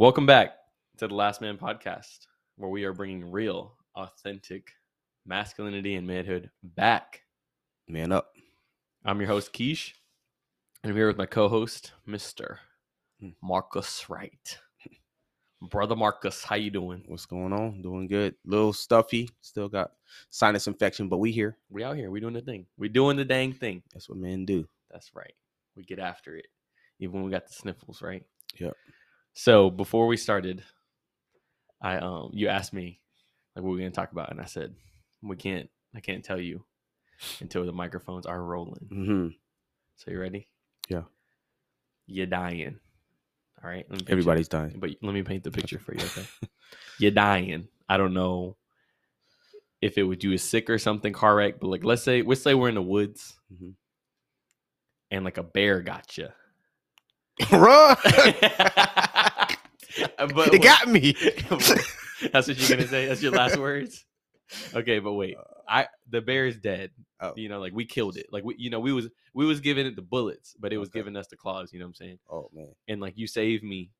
Welcome back to The Last Man Podcast, where we are bringing real, authentic masculinity and manhood back. Man up. I'm your host, Keish, and I'm here with my co-host, Mr. Marcus Wright. Brother Marcus, how you doing? What's going on? Doing good. Little stuffy. Still got sinus infection, but we here. We out here. We doing the thing. We doing the dang thing. That's what men do. That's right. We get after it, even when we got the sniffles, right? Yep. So before we started, you asked me like what we're gonna talk about, and I said I can't tell you until the microphones are rolling. Mm-hmm. So you ready? Yeah. You're dying. All right. Everybody's dying. But let me paint the picture for you. Okay. You're dying. I don't know if it would do a sick or something, car wreck, but like let's say we're in the woods, mm-hmm. and like a bear got you. Run! But it got me. That's what you're gonna say? That's your last words? Okay, but wait. The bear is dead. Oh. You know, like we killed it. Like we was giving it the bullets, but it was giving us the claws, you know what I'm saying? Oh man. And like you saved me,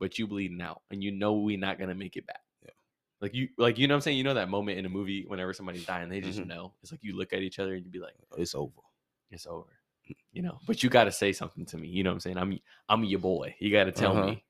but you bleeding out and you know we're not gonna make it back. Yeah. Like you know what I'm saying? You know that moment in a movie whenever somebody's dying, they just mm-hmm. know. It's like you look at each other and you be like, it's over. It's over. You know, but you got to say something to me. You know what I'm saying? I'm your boy. You got to tell uh-huh. me.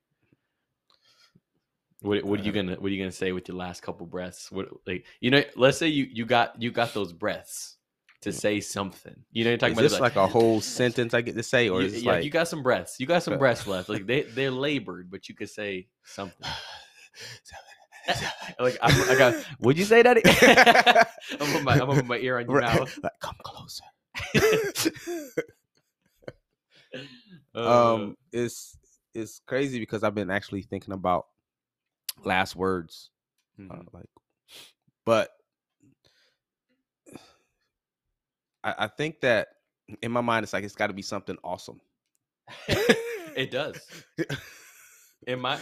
What are you gonna say with your last couple breaths? What, like, you know, let's say you got those breaths to say something. You know, you're talking about this like a whole sentence I get to say, or you, it's like you got some breaths. You got some breaths left. Like they're labored, but you could say something. Like I got. Would you say that? I'm gonna put my ear on your mouth. Like, come closer. It's crazy because I've been actually thinking about last words, mm-hmm. But I think that in my mind it's like it's got to be something awesome. It does. I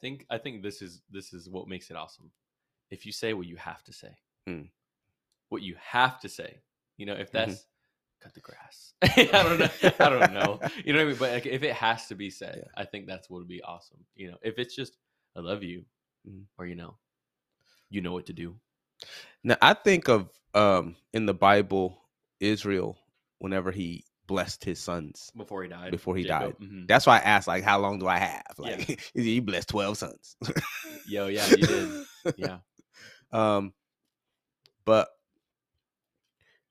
think this is what makes it awesome. If you say what you have to say. Mm. What you have to say, you know, if that's mm-hmm. cut the grass, I don't know, you know what I mean? But like, if it has to be said, yeah. I think that's what would be awesome. You know, if it's just, I love you, mm-hmm. or, you know what to do. Now I think of, in the Bible, Israel, whenever he blessed his sons before he died. Mm-hmm. That's why I asked, like, how long do I have? Like, yeah. He blessed 12 sons. Yo, yeah, you did. Yeah. But,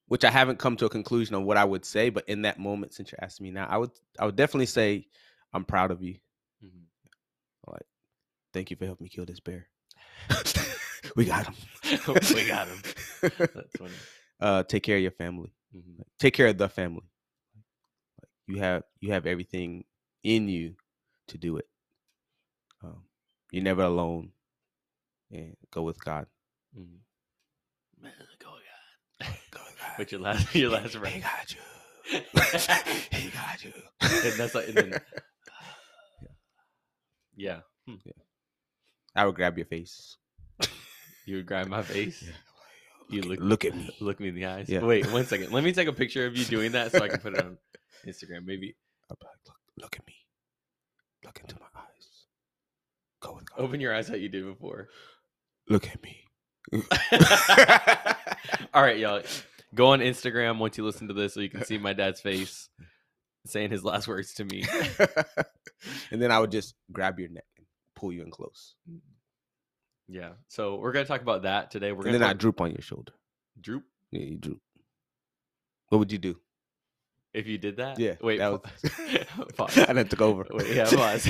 which I haven't come to a conclusion on what I would say, but in that moment, since you're asking me now, I would definitely say, I'm proud of you. Mm-hmm. Like, thank you for helping me kill this bear. We got him. That's funny. Take care of your family. Mm-hmm. Take care of the family. Like, you have everything in you to do it. You're never alone. And go with God. Mm-hmm. But your last breath. He got you. He got you. And that's like, and then, yeah. Hmm. Yeah. I would grab your face. You would grab my face. Yeah. You look at me. Look me in the eyes. Yeah. Wait, 1 second. Let me take a picture of you doing that so I can put it on Instagram. Maybe. Look at me. Look into my eyes. Go with God. Open your eyes how you did before. Look at me. All right, y'all. Go on Instagram once you listen to this so you can see my dad's face saying his last words to me. And then I would just grab your neck and pull you in close. Yeah. So we're going to talk about that today. I droop on your shoulder. Droop? Yeah, you droop. What would you do? If you did that? Yeah. Wait. Pause. I then took over. Wait, yeah, pause.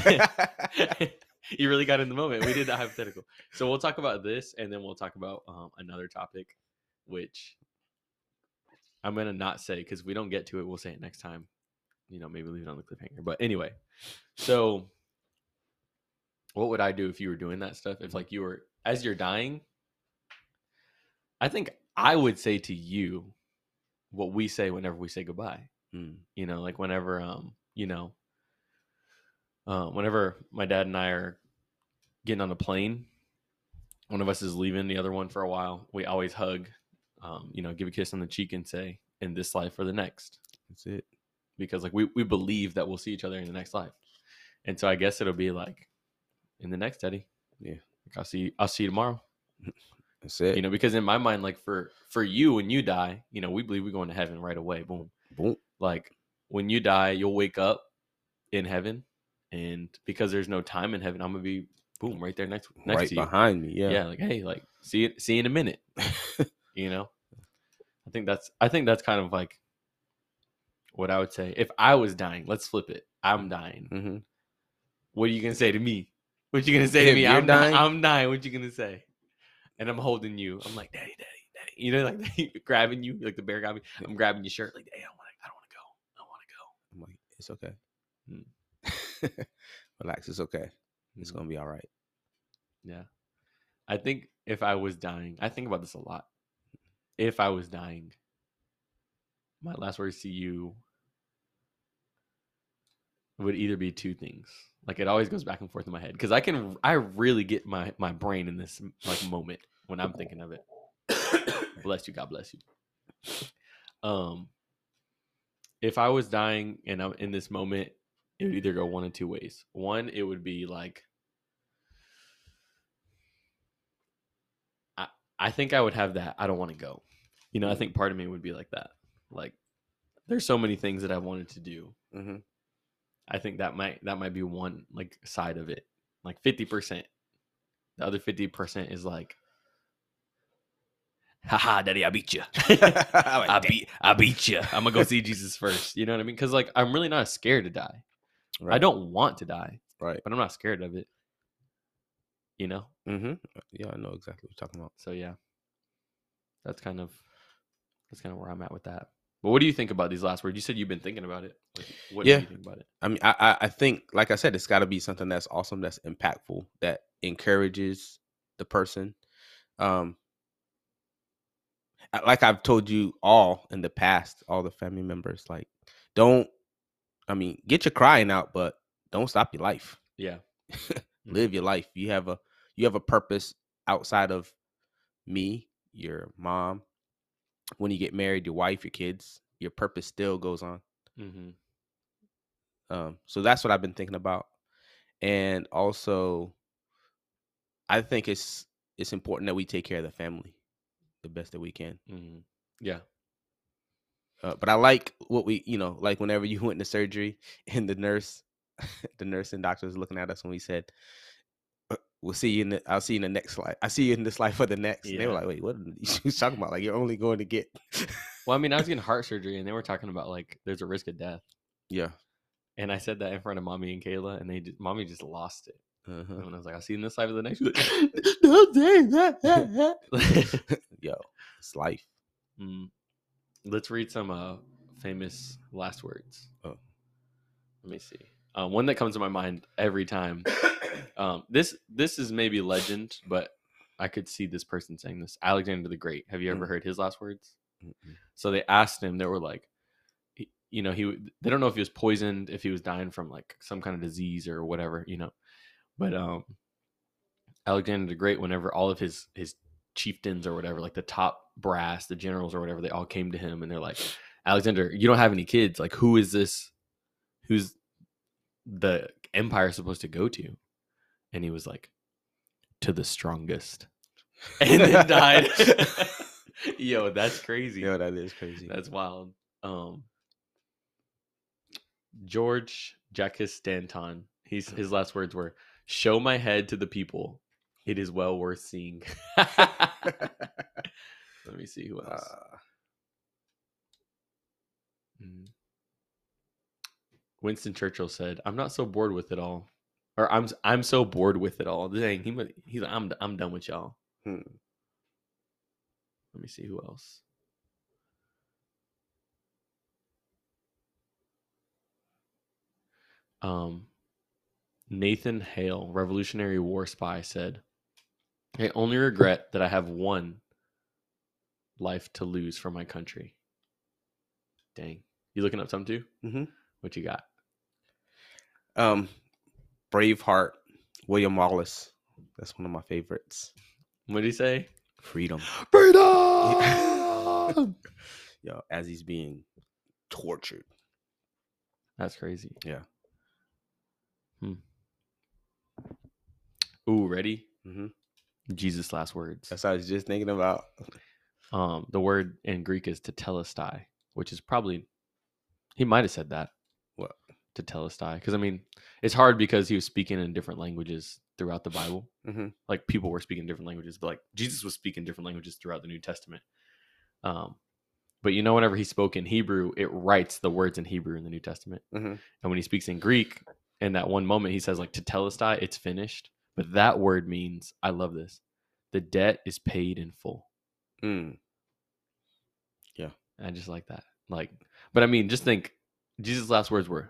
You really got in the moment. We did that hypothetical. So we'll talk about this, and then we'll talk about another topic, which... I'm going to not say because we don't get to it. We'll say it next time. You know, maybe leave it on the cliffhanger. But anyway, so what would I do if you were doing that stuff? If like you were, as you're dying, I think I would say to you what we say whenever we say goodbye. Mm. You know, like whenever my dad and I are getting on a plane, one of us is leaving the other one for a while. We always hug. Give a kiss on the cheek and say, in this life or the next. That's it. Because like we believe that we'll see each other in the next life. And so I guess it'll be like in the next study. Yeah. Like I'll see you tomorrow. That's it. You know, because in my mind, like for you, when you die, you know, we believe we're going to heaven right away. Boom. Boom. Like when you die, you'll wake up in heaven. And because there's no time in heaven, I'm going to be, boom, right there next to you. Right behind me. Yeah. Yeah. Like, hey, like see you in a minute, you know? I think that's kind of like what I would say. If I was dying, let's flip it. I'm dying. Mm-hmm. What are you going to say to me? What you going to say to me? I'm dying. What you going to say? And I'm holding you. I'm like, daddy. You know, like grabbing you, like the bear got me. I'm grabbing your shirt. Like, hey, I don't want to go. I'm like, it's okay. Relax. It's okay. It's going to be all right. Yeah. I think if I was dying, I think about this a lot. If I was dying, my last words to you would either be two things. Like it always goes back and forth in my head because I really get my brain in this like moment when I'm thinking of it. Bless you, God bless you. If I was dying and I'm in this moment, it would either go one of two ways. One, it would be like I think I would have that. I don't want to go. You know, I think part of me would be like that. Like there's so many things that I wanted to do. Mm-hmm. I think that might be one like side of it, like 50%. The other 50% is like, haha, daddy, I beat you. I beat you. I'm gonna go see Jesus first. You know what I mean? Because like I'm really not scared to die. Right. I don't want to die. Right. But I'm not scared of it. You know? Mm-hmm. Yeah, I know exactly what you're talking about. So yeah, that's kind of where I'm at with that. But what do you think about these last words? You said you've been thinking about it. Like, what do you think about it? I mean, I think, like I said, it's got to be something that's awesome, that's impactful, that encourages the person. Like I've told you all in the past, all the family members, like, get your crying out, but don't stop your life. Yeah. Live your life. You have a purpose outside of me, your mom. When you get married, your wife, your kids, your purpose still goes on. Mm-hmm. So that's what I've been thinking about. And also, I think it's important that we take care of the family the best that we can. Mm-hmm. Yeah. But I like what we, you know, like whenever you went into surgery and the nurse and doctor was looking at us when we said, we'll see you I'll see you in the next life. I see you in this life for the next. Yeah. And they were like, wait, what are you talking about? Like, you're only going to get. Well, I mean, I was getting heart surgery and they were talking about like, there's a risk of death. Yeah. And I said that in front of mommy and Kayla and mommy just lost it. Uh-huh. And I was like, I'll see you in this life for the next. Yo, it's life. Mm. Let's read some famous last words. Oh, let me see. One that comes to my mind every time. This is maybe legend, but I could see this person saying this. Alexander the Great. Have you ever heard his last words? Mm-hmm. So they asked him. They were like, you know, they don't know if he was poisoned, if he was dying from like some kind of disease or whatever, you know. But Alexander the Great, whenever all of his chieftains or whatever, like the top brass, the generals or whatever, they all came to him and they're like, Alexander, you don't have any kids. Like, who is this? Who's the empire supposed to go to? And he was like, to the strongest. And then died. Yo, that's crazy. Yo, that is crazy. That's wild. George Danton, his last words were, show my head to the people. It is well worth seeing. Let me see who else. Winston Churchill said, I'm not so bored with it all. Or I'm so bored with it all. Dang, he's like, I'm done with y'all. Let me see who else. Nathan Hale, Revolutionary War spy, said, I only regret that I have one life to lose for my country. Dang. You looking up some too? Mm-hmm. What you got? Braveheart, William Wallace. That's one of my favorites. What did he say? Freedom! Yo, as he's being tortured. That's crazy. Yeah. Ooh, ready? Mm-hmm. Jesus' last words. That's what I was just thinking about. The word in Greek is tetelestai, which is probably, he might have said that. What? Tetelestai. Because, I mean, it's hard because he was speaking in different languages throughout the Bible. Mm-hmm. Like, people were speaking different languages, but, like, Jesus was speaking different languages throughout the New Testament. But, you know, whenever he spoke in Hebrew, it writes the words in Hebrew in the New Testament. Mm-hmm. And when he speaks in Greek, in that one moment, he says, like, tetelestai, it's finished. But that word means, I love this, the debt is paid in full. Mm. Yeah. I just like that. Like, but I mean, just think, Jesus' last words were,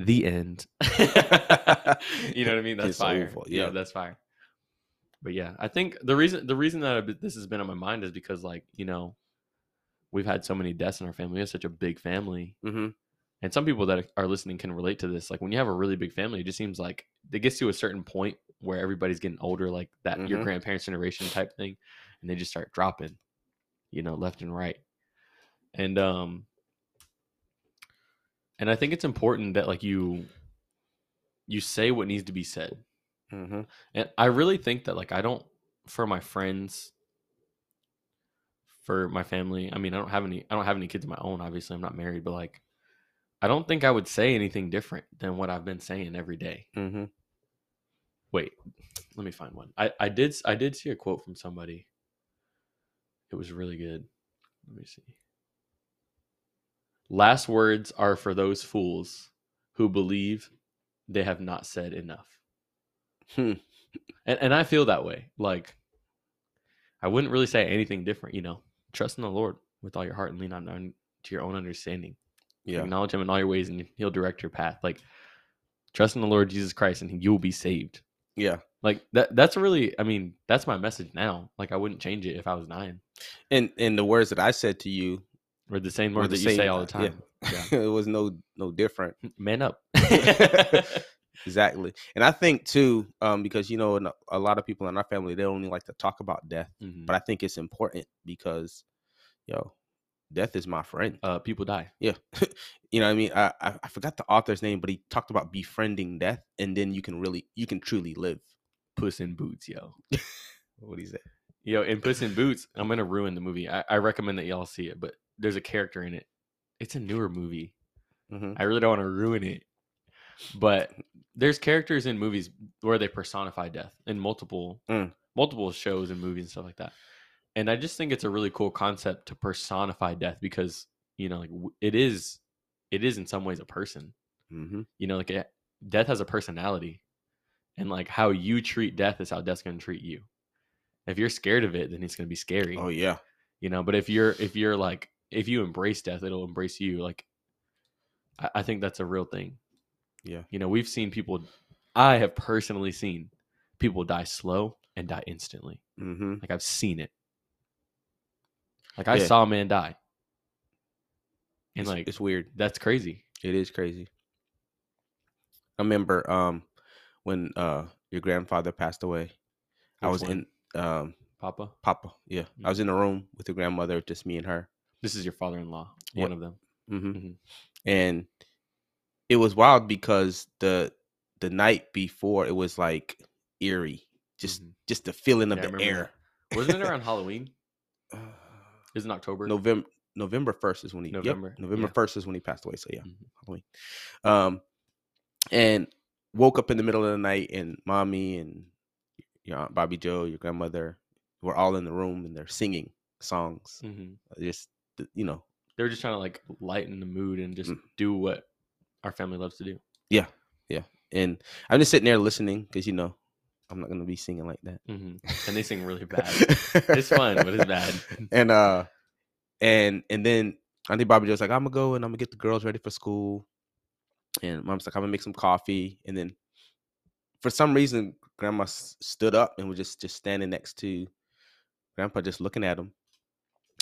the end. You know what I mean? That's fire. Awful. Yeah, that's fire. But yeah, I think the reason that this has been on my mind is because, like, you know, we've had so many deaths in our family. We have such a big family. Mm-hmm. And some people that are listening can relate to this. Like, when you have a really big family, it just seems like it gets to a certain point where everybody's getting older, like that, mm-hmm. your grandparents' generation type thing. And they just start dropping, you know, left and right. And I think it's important that, like, you say what needs to be said. Mm-hmm. And I really think that, like, I don't, for my friends, for my family, I mean, I don't have any kids of my own, obviously. I'm not married, but, like, I don't think I would say anything different than what I've been saying every day. Mm-hmm. Wait, let me find one. I did see a quote from somebody. It was really good. Let me see. Last words are for those fools who believe they have not said enough. And I feel that way. Like, I wouldn't really say anything different, you know. Trust in the Lord with all your heart and lean on to your own understanding. Yeah. Acknowledge him in all your ways and he'll direct your path. Like, trust in the Lord Jesus Christ and you'll be saved. Yeah. Like, that's really, I mean, that's my message now. Like, I wouldn't change it if I was 9. And the words that I said to you were the same words that you say all the time. Yeah. Yeah. It was no different. Man up. Exactly. And I think too, because, you know, a lot of people in our family, they only like to talk about death, mm-hmm. but I think it's important because, death is my friend. People die. Yeah. You know what I mean? I forgot the author's name, but he talked about befriending death, and then you can truly live. Puss in Boots, yo. What do you say? Yo, in Puss in Boots, I'm going to ruin the movie. I recommend that y'all see it, but there's a character in it. It's a newer movie. Mm-hmm. I really don't want to ruin it, but there's characters in movies where they personify death in multiple shows and movies and stuff like that. And I just think it's a really cool concept to personify death because, you know, like it is in some ways a person, mm-hmm. you know, like death has a personality, and like how you treat death is how death's going to treat you. If you're scared of it, then it's going to be scary. Oh yeah. You know, but if you're like, if you embrace death, it'll embrace you. Like, I think that's a real thing. Yeah. You know, I have personally seen people die slow and die instantly. Mm-hmm. Like, I've seen it. Like, I saw a man die. And like, it's weird. That's crazy. It is crazy. I remember when your grandfather passed away. Papa. Yeah. Mm-hmm. I was in a room with your grandmother, just me and her. This is your father-in-law, yep. One of them. Mm-hmm. Mm-hmm. And it was wild because the night before, it was like eerie. Just mm-hmm. just the feeling of the air. That. Wasn't it around Halloween? Is it October? November 1st is when he passed away. So yeah, mm-hmm. And woke up in the middle of the night, and mommy and your aunt Bobby Joe, your grandmother, were all in the room, and they're singing songs. Mm-hmm. Just, you know, they were just trying to like lighten the mood and just mm-hmm. do what our family loves to do. Yeah, yeah. And I'm just sitting there listening because, you know, I'm not going to be singing like that. Mm-hmm. And they sing really bad. It's fun, but it's bad. And then I think Bobby Joe's like, I'm going to go and I'm going to get the girls ready for school. And mom's like, I'm going to make some coffee. And then for some reason, grandma stood up and was just standing next to grandpa, just looking at him.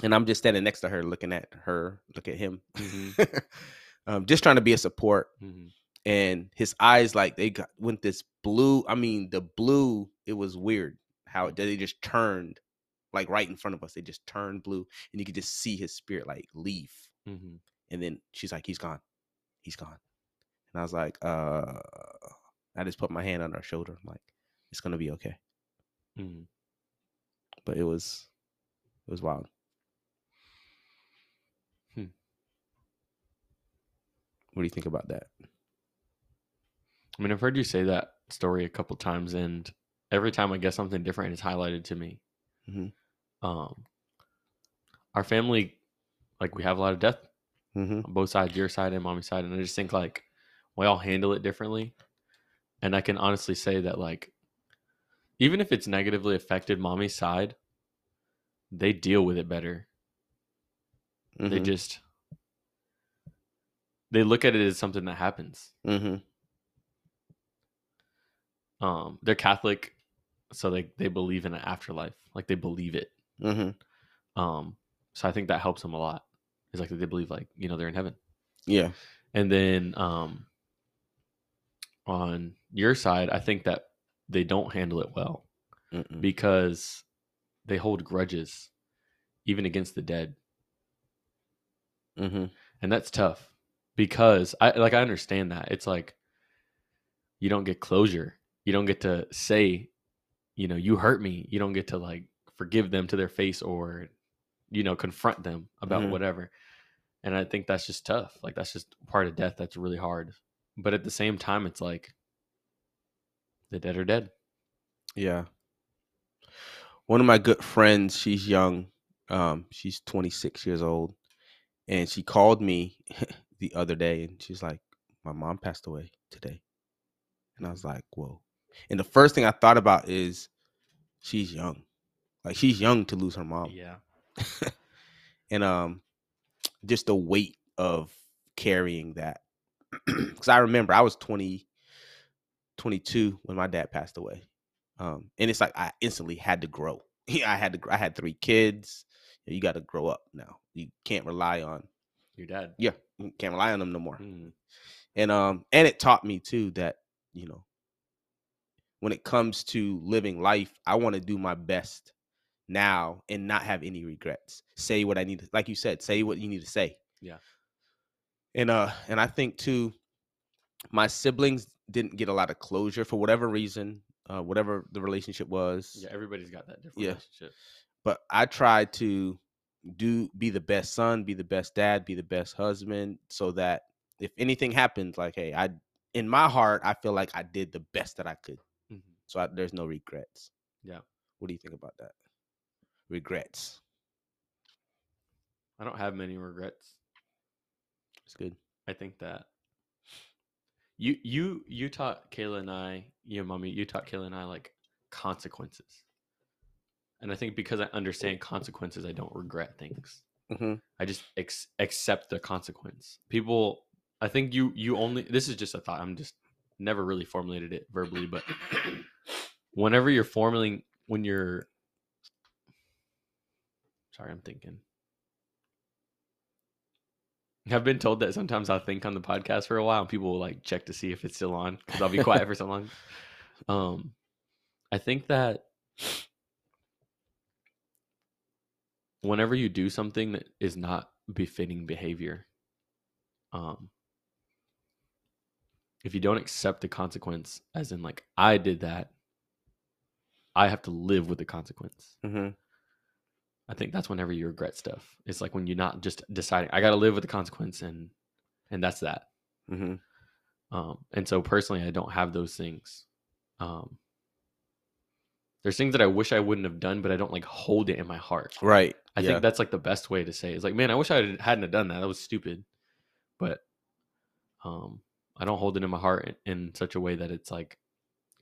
And I'm just standing next to her, looking at him, mm-hmm. Just trying to be a support. Mm-hmm. And his eyes, like, went this blue. I mean, the blue, it was weird how they just turned, like, right in front of us. They just turned blue, and you could just see his spirit, like, leave. Mm-hmm. And then she's like, he's gone. And I was like, I just put my hand on her shoulder. I'm like, it's gonna be okay. Mm-hmm. But it was wild. What do you think about that? I mean, I've heard you say that story a couple times, and every time I get something different, it's highlighted to me. Mm-hmm. Our family, like, we have a lot of death mm-hmm. on both sides, your side and mommy's side. And I just think, like, we all handle it differently. And I can honestly say that, like, even if it's negatively affected mommy's side, they deal with it better. Mm-hmm. They look at it as something that happens. Mm-hmm. They're Catholic, so they believe in an afterlife. Like, they believe it. Mm-hmm. So I think that helps them a lot. It's like they believe, like, you know, they're in heaven. Yeah. And then on your side, I think that they don't handle it well Mm-mm. because they hold grudges even against the dead. Mm-hmm. And that's tough. Because I understand that. It's like, you don't get closure. You don't get to say, you know, you hurt me. You don't get to, like, forgive them to their face or, you know, confront them about mm-hmm. whatever. And I think that's just tough. Like, that's just part of death. That's really hard. But at the same time, it's like, the dead are dead. Yeah. One of my good friends, she's young. She's 26 years old. And she called me the other day, and she's like, my mom passed away today. And I was like, whoa. And the first thing I thought about is, she's young. Like, she's young to lose her mom. Yeah. And just the weight of carrying that. Because I remember I was 22 when my dad passed away. And it's like, I instantly had to grow. I had 3 kids. You got to grow up now. You can't rely on your dad. Yeah. Can't rely on them no more. Mm. And it taught me too that, you know, when it comes to living life, I want to do my best now and not have any regrets. Say what I need to, like you said, say what you need to say. Yeah. And I think too, my siblings didn't get a lot of closure for whatever reason, whatever the relationship was. Yeah, everybody's got that different relationship. But I tried to be the best son, be the best dad, be the best husband, so that if anything happens, like, hey, in my heart, I feel like I did the best that I could. Mm-hmm. So there's no regrets. Yeah. What do you think about that? Regrets. I don't have many regrets. It's good. I think that you taught Kayla and I, you know, mommy, you taught Kayla and I, like, consequences. And I think because I understand consequences, I don't regret things. Mm-hmm. I just accept the consequence. People, I think you only, this is just a thought. I'm just never really formulated it verbally, but whenever you're formulating, I'm thinking. I've been told that sometimes I'll think on the podcast for a while and people will, like, check to see if it's still on because I'll be quiet for so long. I think that whenever you do something that is not befitting behavior, if you don't accept the consequence, as in, like, I did that, I have to live with the consequence. Mm-hmm. I think that's whenever you regret stuff. It's like when you're not just deciding, I got to live with the consequence, and that's that. Mm-hmm. And so personally, I don't have those things. There's things that I wish I wouldn't have done, but I don't, like, hold it in my heart. Right. I think that's, like, the best way to say it. It's like, man, I wish I hadn't have done that. That was stupid. But I don't hold it in my heart in such a way that it's, like,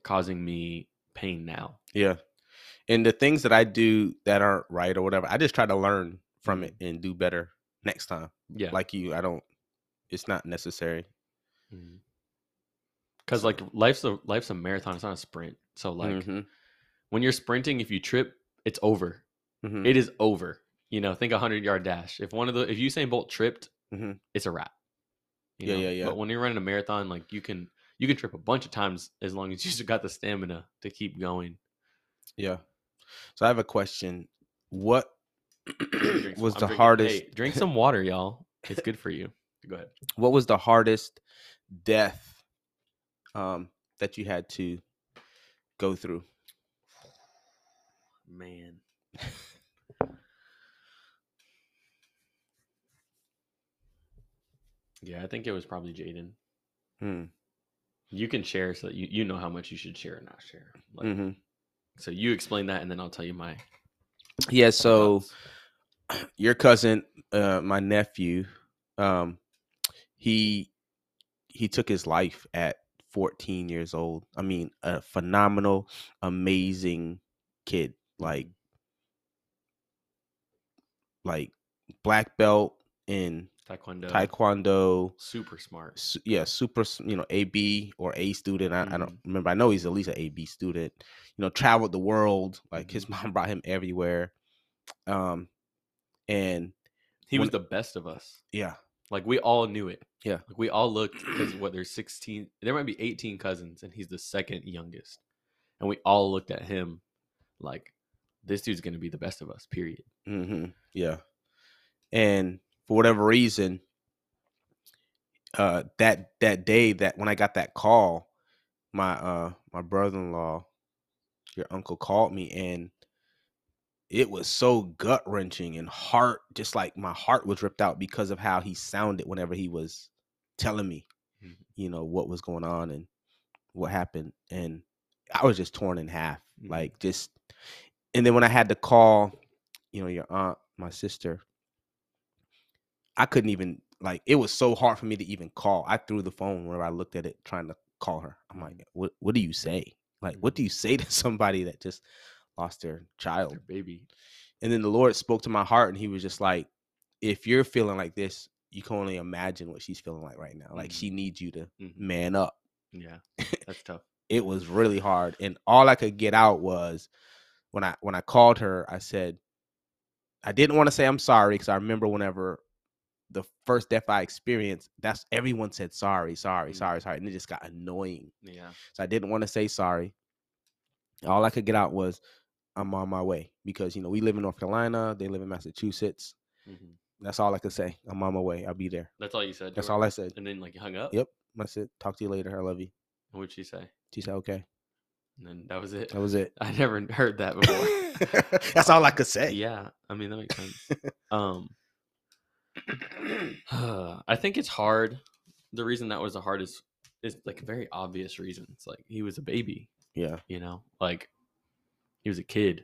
causing me pain now. Yeah. And the things that I do that aren't right or whatever, I just try to learn from it and do better next time. Yeah. Like you, it's not necessary. Because, like, life's a marathon. It's not a sprint. So, like, mm-hmm. when you're sprinting, if you trip, it's over. Mm-hmm. It is over. You know, think 100-yard dash. If if Usain Bolt tripped, mm-hmm. it's a wrap. You know? But when you're running a marathon, like, you can trip a bunch of times as long as you got the stamina to keep going. Yeah. So I have a question. What was the hardest? Hey, drink some water, y'all. It's good for you. Go ahead. What was the hardest death that you had to go through? Man. Yeah, I think it was probably Jaden. You can share so that you know how much you should share and not share. Like, so you explain that, and then I'll tell you my. Yeah, so your cousin, my nephew, he took his life at 14 years old. I mean, a phenomenal, amazing kid. Like black belt in Taekwondo. Super smart. Yeah, super, you know, AB or A student. I don't remember. I know he's at least an AB student. You know, traveled the world. Like his mom brought him everywhere. And he was the best of us. Yeah. Like we all knew it. Yeah. Like we all looked, because what, there's 16, there might be 18 cousins, and he's the second youngest. And we all looked at him like, this dude's going to be the best of us, period. Yeah. And for whatever reason, that day that when I got that call, my brother-in-law, your uncle, called me, and it was so gut-wrenching and heart, just like my heart was ripped out because of how he sounded whenever he was telling me, you know, what was going on and what happened. And I was just torn in half, like just, and then when I had to call, you know, your aunt, my sister, I couldn't even, like, it was so hard for me to even call. I threw the phone whenever I looked at it, trying to call her. I'm like, what do you say? Like, what do you say to somebody that just lost their child? Their baby. And then the Lord spoke to my heart, and he was just like, if you're feeling like this, you can only imagine what she's feeling like right now. Like, she needs you to man up. Yeah, that's tough. It was really hard. And all I could get out was, when I called her, I said, I didn't want to say I'm sorry, because I remember whenever the first death I experienced, that's everyone said sorry. And it just got annoying. Yeah. So I didn't want to say sorry. All I could get out was, I'm on my way, because, you know, we live in North Carolina. They live in Massachusetts. That's all I could say. I'm on my way. I'll be there. That's all you said? That's all I said. And then, like, you hung up? Yep. I said, talk to you later. I love you. What would she say? She said, okay. And then that was it. That was it. I never heard that before. That's all I could say. Yeah. I mean, that makes sense. I think it's hard. The reason that was the hardest is like a very obvious reason. It's like he was a baby. Yeah. You know, like he was a kid,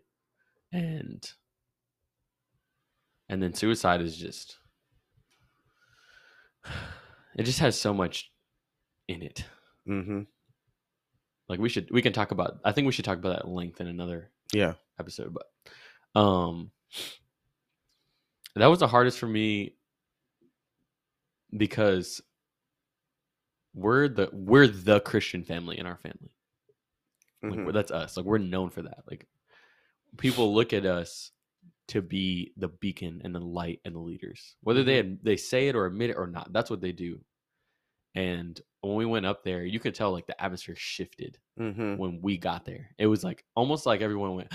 and then suicide is just, it just has so much in it. Like we can talk about, I think we should talk about that at length in another episode, but, that was the hardest for me, because we're the Christian family in our family. Like, that's us. Like, we're known for that. Like, people look at us to be the beacon and the light and the leaders, whether they say it or admit it or not. That's what they do. And when we went up there, you could tell, like, the atmosphere shifted when we got there. It was like almost like everyone went,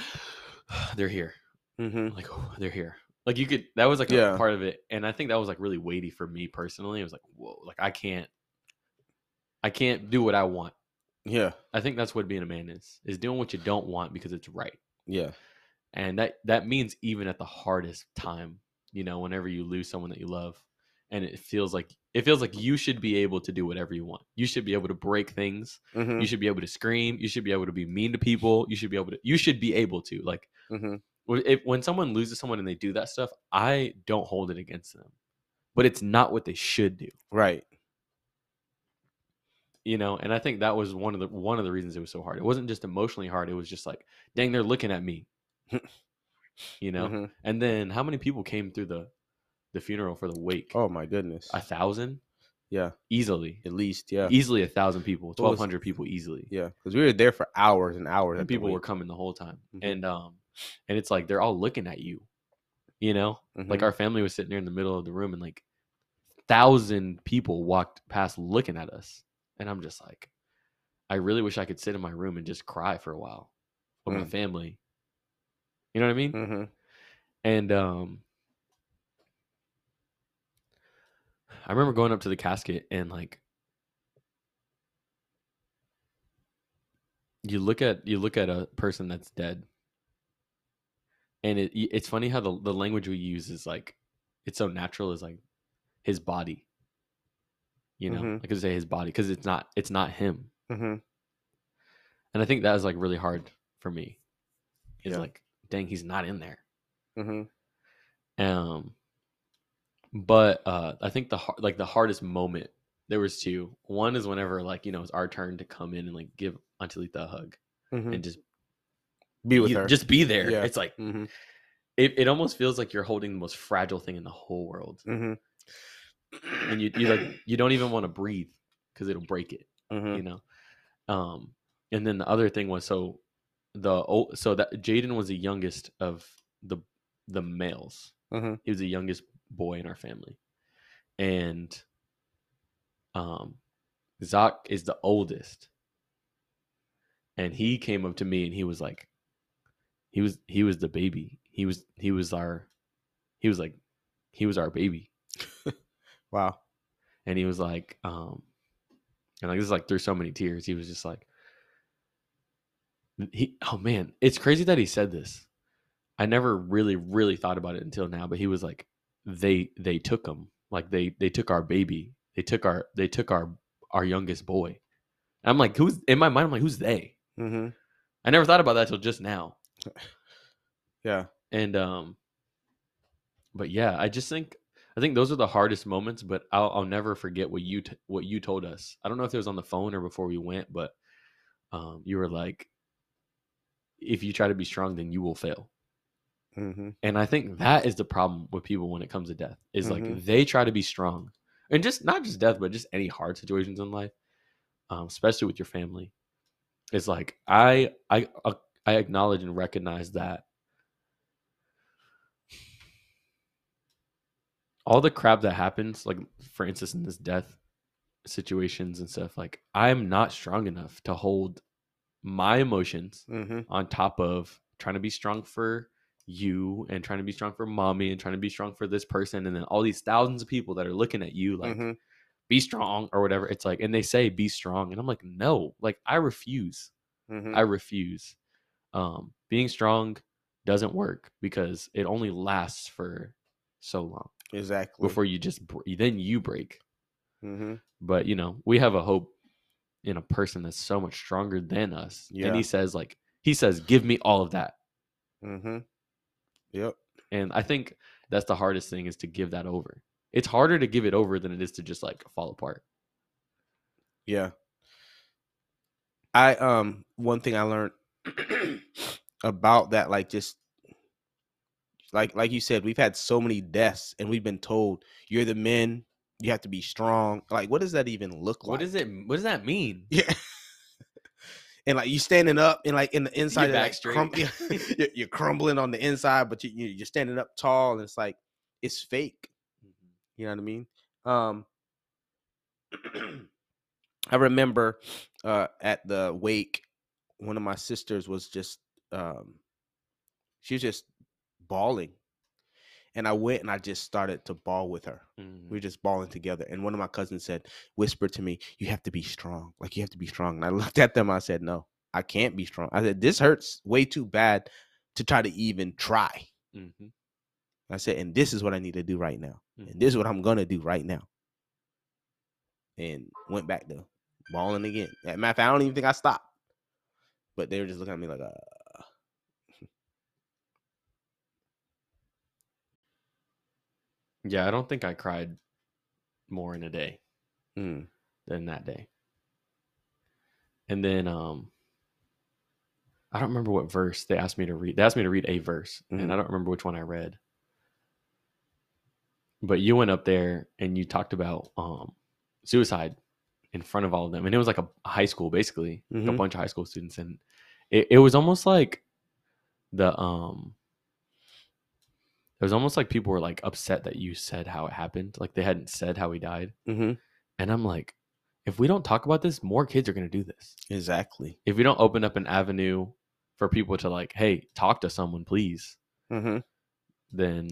they're here. Like, oh, they're here. Like, you could, that was like a part of it. And I think that was like really weighty for me personally. It was like, whoa, like I can't do what I want. Yeah. I think that's what being a man is doing what you don't want because it's right. Yeah. And that means even at the hardest time, you know, whenever you lose someone that you love, and it feels like you should be able to do whatever you want. You should be able to break things. You should be able to scream. You should be able to be mean to people. You should be able to like, when someone loses someone and they do that stuff, I don't hold it against them, but it's not what they should do. Right. You know, and I think that was one of the reasons it was so hard. It wasn't just emotionally hard. It was just like, dang, they're looking at me, you know? And then how many people came through the funeral for the wake? Oh my goodness. 1,000? Yeah. Easily. At least. Yeah. Easily 1,000 people, 1,200 people easily. Yeah. Cause we were there for hours and hours. And people were coming the whole time. And it's like, they're all looking at you, you know, like our family was sitting there in the middle of the room, and like 1,000 people walked past looking at us. And I'm just like, I really wish I could sit in my room and just cry for a while with my family. You know what I mean? And I remember going up to the casket, and like, You look at a person that's dead, and it's funny how the language we use is like, it's so natural, is like his body. You know, mm-hmm. I could say his body because it's not him. Mm-hmm. And I think that was like really hard for me. Is like, dang, he's not in there. Mm-hmm. But I think the hardest moment, there was two. One is whenever, like, you know, it's our turn to come in and like give Angelita a hug, mm-hmm. and just be with her. Just be there. Yeah. It's like, mm-hmm. it almost feels like you're holding the most fragile thing in the whole world, mm-hmm. and you don't even want to breathe because it'll break it, mm-hmm. you know. And then the other thing was that Jaden was the youngest of the males. Mm-hmm. He was the youngest boy in our family, and Zach is the oldest. And he came up to me and he was like, he was the baby. He was our baby. Wow. And he was like, and like, this is like through so many tears. He was just like, oh man, it's crazy that he said this. I never really, really thought about it until now, but he was like, they took him. Like they took our baby. They took our youngest boy. I'm like, who's in my mind? I'm like, who's they? Mm-hmm. I never thought about that till just now. Yeah. And but yeah, I think those are the hardest moments. But I'll never forget what you told us. I don't know if it was on the phone or before we went, but you were like, if you try to be strong, then you will fail. Mm-hmm. And I think that is the problem with people when it comes to death, is mm-hmm. like they try to be strong, and just not just death, but just any hard situations in life, especially with your family. It's like I acknowledge and recognize that all the crap that happens, like for instance in this death situations and stuff, like I'm not strong enough to hold my emotions mm-hmm. on top of trying to be strong for you and trying to be strong for mommy and trying to be strong for this person, and then all these thousands of people that are looking at you like mm-hmm. be strong or whatever. It's like, and they say be strong, and I'm like, no, like I refuse. Mm-hmm. I refuse. Being strong doesn't work because it only lasts for so long. Exactly. Before you just then you break. Mm-hmm. But you know, we have a hope in a person that's so much stronger than us. Yeah. And he says, give me all of that. Mm-hmm. Yep. And I think that's the hardest thing, is to give that over. It's harder to give it over than it is to just like fall apart. Yeah. I one thing I learned about that, like just like you said, we've had so many deaths and we've been told you're the men, you have to be strong. Like, what does that even look like? What does that mean? Yeah. And like you standing up and like in the inside, you're like you're crumbling on the inside, but you're standing up tall, and it's like, it's fake. You know what I mean? I remember at the wake, one of my sisters was just, she was just bawling, and I went and I just started to bawl with her. Mm-hmm. We were just bawling together. And one of my cousins said, whispered to me, you have to be strong. Like, you have to be strong. And I looked at them. I said, no, I can't be strong. I said, this hurts way too bad to try to even try. Mm-hmm. I said, and this is what I need to do right now. Mm-hmm. And this is what I'm going to do right now. And went back to bawling again. As a matter of fact, I don't even think I stopped. But they were just looking at me like, Yeah, I don't think I cried more in a day than that day. And then I don't remember what verse they asked me to read. They asked me to read a verse, and I don't remember which one I read. But you went up there and you talked about suicide in front of all of them. And it was like a high school, basically, mm-hmm. like a bunch of high school students. And it was almost like it was almost like people were like upset that you said how it happened. Like they hadn't said how he died. Mm-hmm. And I'm like, if we don't talk about this, more kids are going to do this. Exactly. If we don't open up an avenue for people to like, hey, talk to someone, please. Mm-hmm. Then.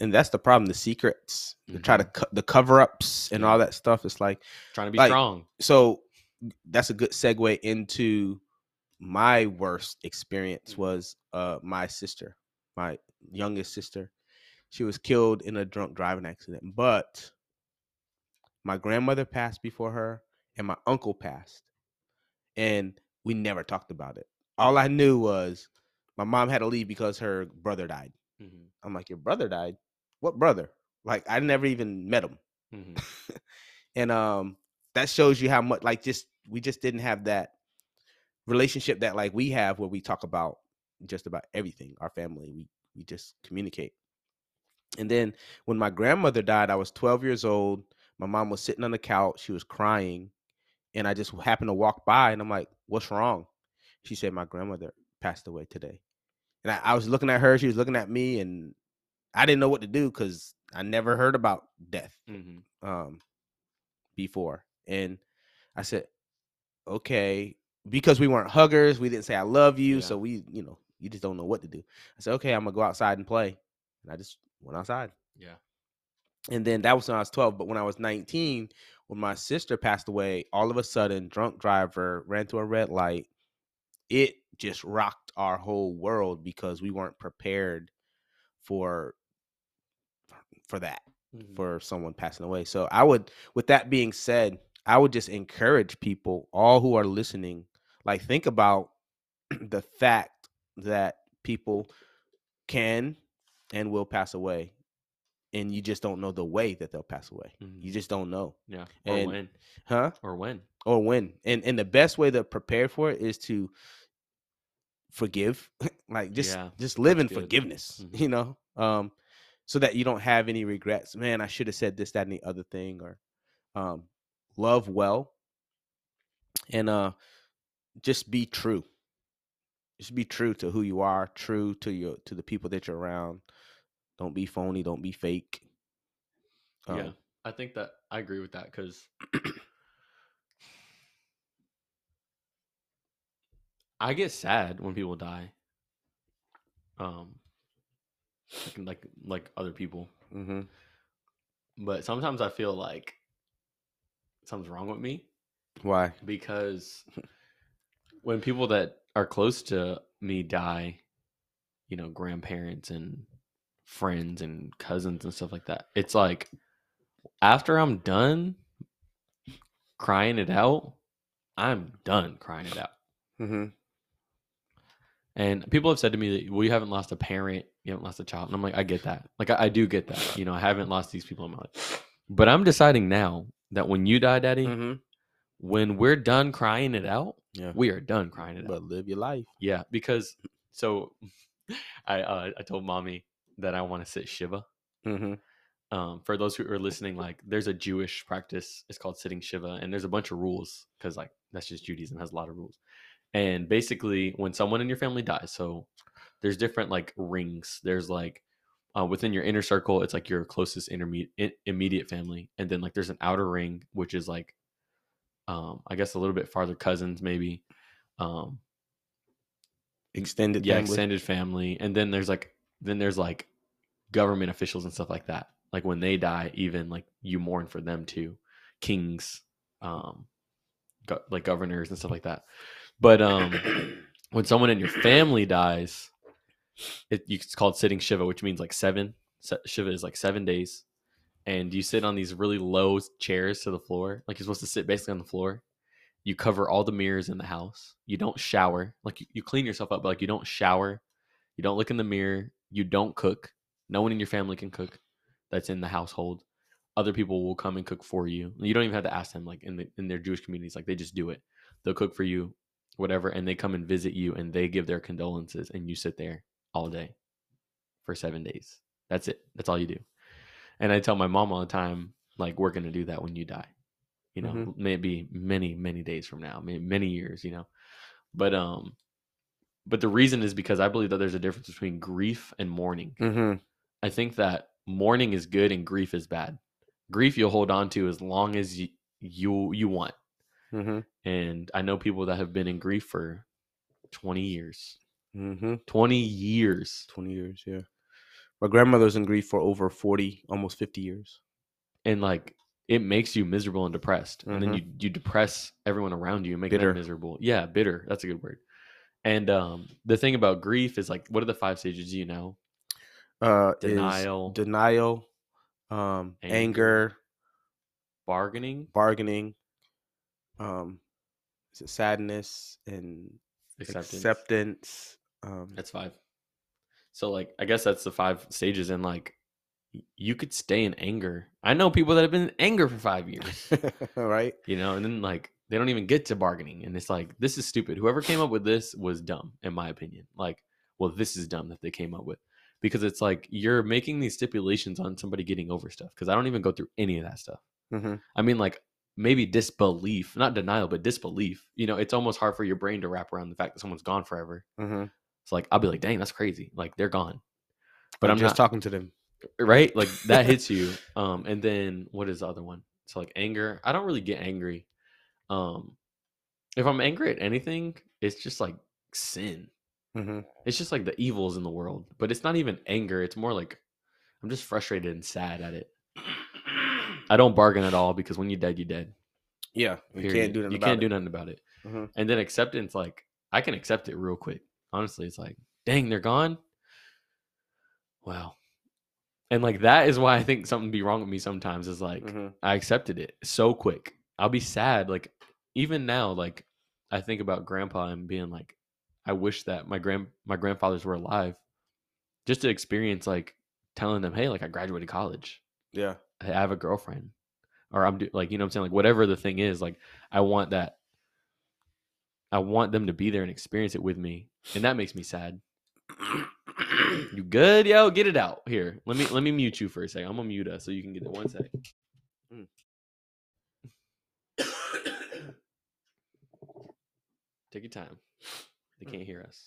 And that's the problem. The secrets, mm-hmm. the cover ups and all that stuff. It's like trying to be strong. So that's a good segue into my worst experience was my sister, my youngest sister. She was killed in a drunk driving accident. But my grandmother passed before her, and my uncle passed. And we never talked about it. All I knew was my mom had to leave because her brother died. Mm-hmm. I'm like, your brother died? What brother? Like, I never even met him. Mm-hmm. And that shows you how much, like, just we just didn't have that relationship that, like, we have where we talk about just about everything, our family. We just communicate. And then when my grandmother died, I was 12 years old. My mom was sitting on the couch. She was crying. And I just happened to walk by, and I'm like, what's wrong? She said, my grandmother passed away today. And I was looking at her. She was looking at me, and I didn't know what to do because I never heard about death before. And I said, okay, because we weren't huggers. We didn't say I love you. Yeah. So we, you know, you just don't know what to do. I said, okay, I'm going to go outside and play. And I just went outside. Yeah. And then that was when I was 12. But when I was 19, when my sister passed away, all of a sudden, drunk driver, ran through a red light. It just rocked our whole world because we weren't prepared for that, for someone passing away. So I would, with that being said, I would just encourage people, all who are listening, like, think about the fact that people can and will pass away. And you just don't know the way that they'll pass away. Mm-hmm. You just don't know. Yeah. Or when. And the best way to prepare for it is to forgive. Like, just live in forgiveness, you know, so that you don't have any regrets. Man, I should have said this, that, and the other thing. Or love well. And just be true. Just be true to who you are, true to the people that you're around. Don't be phony. Don't be fake. Yeah, I think that I agree with that because I get sad when people die. Like other people. Mm-hmm. But sometimes I feel like something's wrong with me. Why? Because when people that are close to me die, you know, grandparents and friends and cousins and stuff like that, it's like after I'm done crying it out, I'm done crying it out. Mm-hmm. And people have said to me that, well, you haven't lost a parent, you haven't lost a child, and I'm like, I get that. Like, I do get that, you know, I haven't lost these people in my life, but I'm deciding now that when you die, daddy, when we're done crying it out, we are done crying it out. But live your life. Yeah, because so I told mommy that I want to sit Shiva. Mm-hmm. For those who are listening, like, there's a Jewish practice. It's called sitting Shiva. And there's a bunch of rules because, like, that's just Judaism, has a lot of rules. And basically, when someone in your family dies, so there's different, like, rings. There's, like, within your inner circle, it's, like, your closest immediate family. And then, like, there's an outer ring, which is, like, I guess a little bit farther, cousins, maybe. Extended family. And then there's, like, government officials and stuff like that. Like, when they die, even, like, you mourn for them too. Kings, like governors and stuff like that. But when someone in your family dies, it's called sitting Shiva, which means, like, Shiva is like 7 days. And you sit on these really low chairs to the floor. Like, you're supposed to sit basically on the floor. You cover all the mirrors in the house. You don't shower. Like, you clean yourself up, but, like, you don't shower. You don't look in the mirror. You don't cook. No one in your family can cook that's in the household. Other people will come and cook for you. You don't even have to ask them, like, in their Jewish communities. Like, they just do it. They'll cook for you, whatever, and they come and visit you, and they give their condolences, and you sit there all day for 7 days. That's it. That's all you do. And I tell my mom all the time, like, we're going to do that when you die. You know, maybe many, many days from now, maybe many years, you know. But the reason is because I believe that there's a difference between grief and mourning. Mm-hmm. I think that mourning is good and grief is bad. Grief you'll hold on to as long as you want. Mm-hmm. And I know people that have been in grief for 20 years. Mm-hmm. 20 years, yeah. My grandmother's in grief for over 40, almost 50 years. And, like, it makes you miserable and depressed. Mm-hmm. And then you depress everyone around you and make them miserable. Yeah, bitter. That's a good word. And the thing about grief is, like, what are the five stages? You know, denial, anger, bargaining, is it sadness and acceptance? That's five. So, like, I guess that's the five stages. And, like, you could stay in anger. I know people that have been in anger for 5 years, right? You know, and then, like, they don't even get to bargaining. And it's like, this is stupid. Whoever came up with this was dumb, in my opinion. Like, well, this is dumb that they came up with. Because it's like, you're making these stipulations on somebody getting over stuff. Because I don't even go through any of that stuff. Mm-hmm. I mean, like, maybe disbelief, not denial, but disbelief. You know, it's almost hard for your brain to wrap around the fact that someone's gone forever. Mm-hmm. It's like, I'll be like, dang, that's crazy. Like, they're gone. But I'm just talking to them. Right? Like, that hits you. And then what is the other one? So, like, anger. I don't really get angry. If I'm angry at anything, it's just like sin. Mm-hmm. It's just like the evils in the world, but it's not even anger. It's more like I'm just frustrated and sad at it. I don't bargain at all because when you're dead, you're dead. Yeah. Period. You can't do nothing about it. Mm-hmm. And then acceptance, like I can accept it real quick. Honestly, it's like, dang, they're gone. Wow. And like, that is why I think something be wrong with me sometimes is like, mm-hmm. I accepted it so quick. I'll be sad. Like, even now, like, I think about grandpa and being like, I wish that my grandfathers were alive just to experience, like, telling them, hey, like, I graduated college. Yeah. I have a girlfriend or like, you know what I'm saying? Like, whatever the thing is, like, I want that. I want them to be there and experience it with me. And that makes me sad. You good? Yo, get it out here. Let me mute you for a second. I'm going to mute us so you can get it one sec. Take your time. They can't hear us.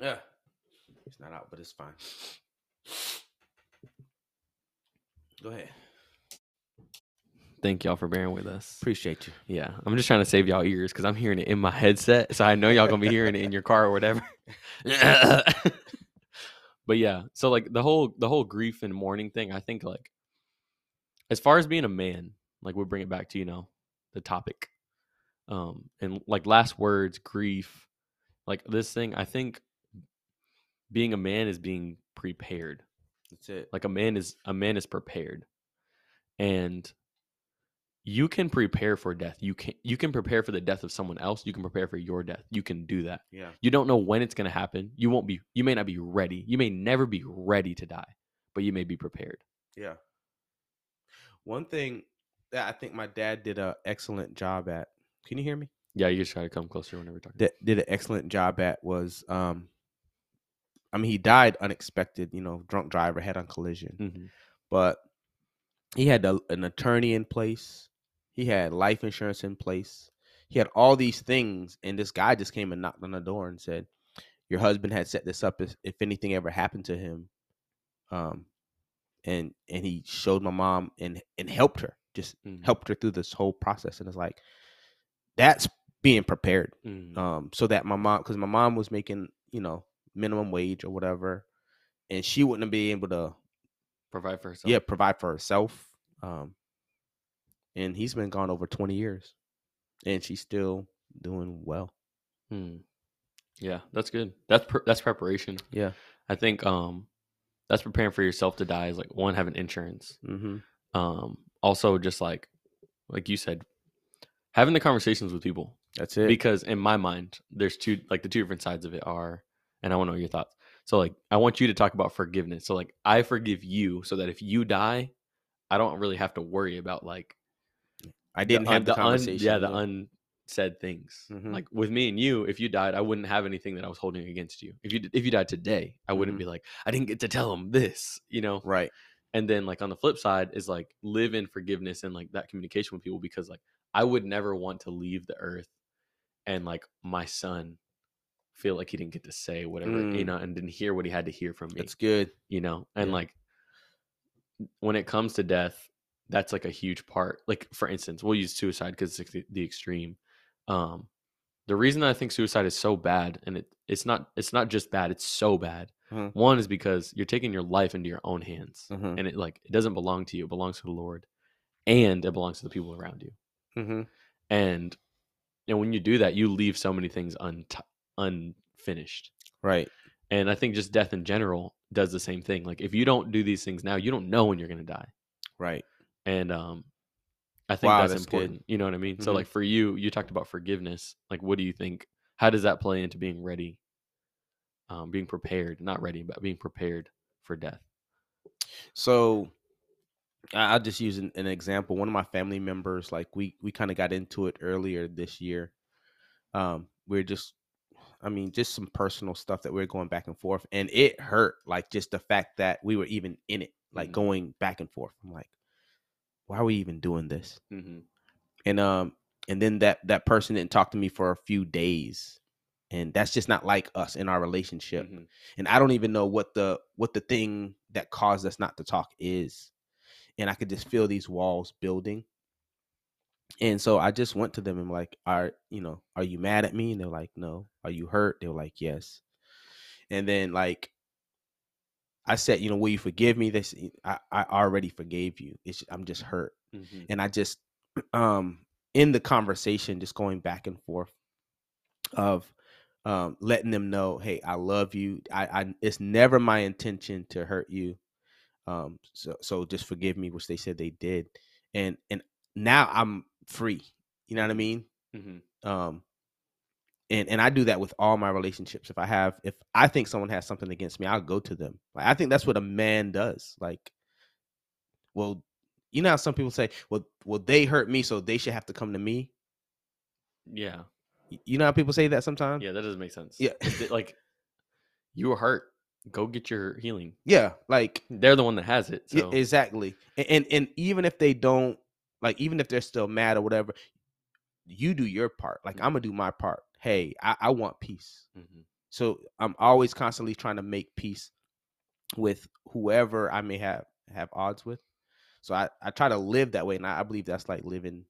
Yeah. It's not out, but it's fine. Go ahead. Thank y'all for bearing with us. Appreciate you. Yeah. I'm just trying to save y'all ears because I'm hearing it in my headset. So I know y'all going to be hearing it in your car or whatever. But yeah. So like the whole grief and mourning thing, I think like as far as being a man, like we'll bring it back to, you know, the topic. And like last words, grief, like this thing, I think being a man is being prepared. That's it. Like a man is prepared, and you can prepare for death. You can prepare for the death of someone else. You can prepare for your death. You can do that. Yeah. You don't know when it's going to happen. You may not be ready. You may never be ready to die, but you may be prepared. Yeah. One thing that I think my dad did an excellent job at. Can you hear me? Yeah, you just try to come closer whenever we're talking. That did an excellent job at was, I mean, he died unexpected, you know, drunk driver, head-on collision. Mm-hmm. But he had an attorney in place. He had life insurance in place. He had all these things. And this guy just came and knocked on the door and said, your husband had set this up if anything ever happened to him. And he showed my mom and helped her, just mm-hmm. helped her through this whole process. And it's like, that's being prepared, so that my mom, because my mom was making, you know, minimum wage or whatever, and she wouldn't have been able to provide for herself. Yeah, provide for herself. And he's been gone over 20 years, and she's still doing well. Mm. Yeah, that's good. That's preparation. Yeah, I think that's preparing for yourself to die is like one, having insurance. Mm-hmm. Also, just like you said. Having the conversations with people. That's it. Because in my mind, there's two, like the two different sides of it are, and I want to know your thoughts. So like, I want you to talk about forgiveness. So like, I forgive you so that if you die, I don't really have to worry about like, I didn't have the conversation. Unsaid things. Mm-hmm. Like with me and you, if you died, I wouldn't have anything that I was holding against you. If you died today, I wouldn't mm-hmm. be like, I didn't get to tell him this, you know? Right. And then like on the flip side is like live in forgiveness and like that communication with people, because like, I would never want to leave the earth and like my son feel like he didn't get to say whatever, you know, and didn't hear what he had to hear from me. That's good. You know, and like when it comes to death, that's like a huge part. Like for instance, we'll use suicide because it's the extreme. The reason I think suicide is so bad, and it's not just bad, it's so bad. Mm-hmm. One is because you're taking your life into your own hands, mm-hmm. and it like, it doesn't belong to you. It belongs to the Lord, and it belongs to the people around you. Mm-hmm. And And when you do that, you leave so many things unfinished. Right. And I think just death in general does the same thing. Like if you don't do these things now, you don't know when you're going to die. Right. And I think that's important. Good. You know what I mean? Mm-hmm. So like for you, you talked about forgiveness. Like what do you think? How does that play into being ready? Being prepared, not ready, but being prepared for death. So I'll just use an example. One of my family members, like we kind of got into it earlier this year. Just some personal stuff that we're going back and forth, and it hurt. Like just the fact that we were even in it, like going back and forth. I'm like, why are we even doing this? Mm-hmm. And then that person didn't talk to me for a few days. And that's just not like us in our relationship. Mm-hmm. And I don't even know what the thing that caused us not to talk is. And I could just feel these walls building. And so I just went to them and like, are you mad at me? And they're like, no. Are you hurt? They were like, yes. And then like, I said, will you forgive me? They said, I already forgave you. I'm just hurt. Mm-hmm. And I just, in the conversation, just going back and forth of, letting them know, hey, I love you. It's never my intention to hurt you. So just forgive me, which they said they did. And now I'm free. You know what I mean? Mm-hmm. And I do that with all my relationships. If I think someone has something against me, I'll go to them. Like, I think that's what a man does. Like, well, you know how some people say, well, they hurt me, so they should have to come to me. Yeah. You know how people say that sometimes? Yeah, that doesn't make sense. Yeah. Like, you were hurt. Go get your healing. Yeah. Like, they're the one that has it. So. Yeah, exactly. And even if they don't, like, even if they're still mad or whatever, you do your part. Like, mm-hmm. I'm going to do my part. Hey, I want peace. Mm-hmm. So I'm always constantly trying to make peace with whoever I may have odds with. So I try to live that way. And I believe that's like living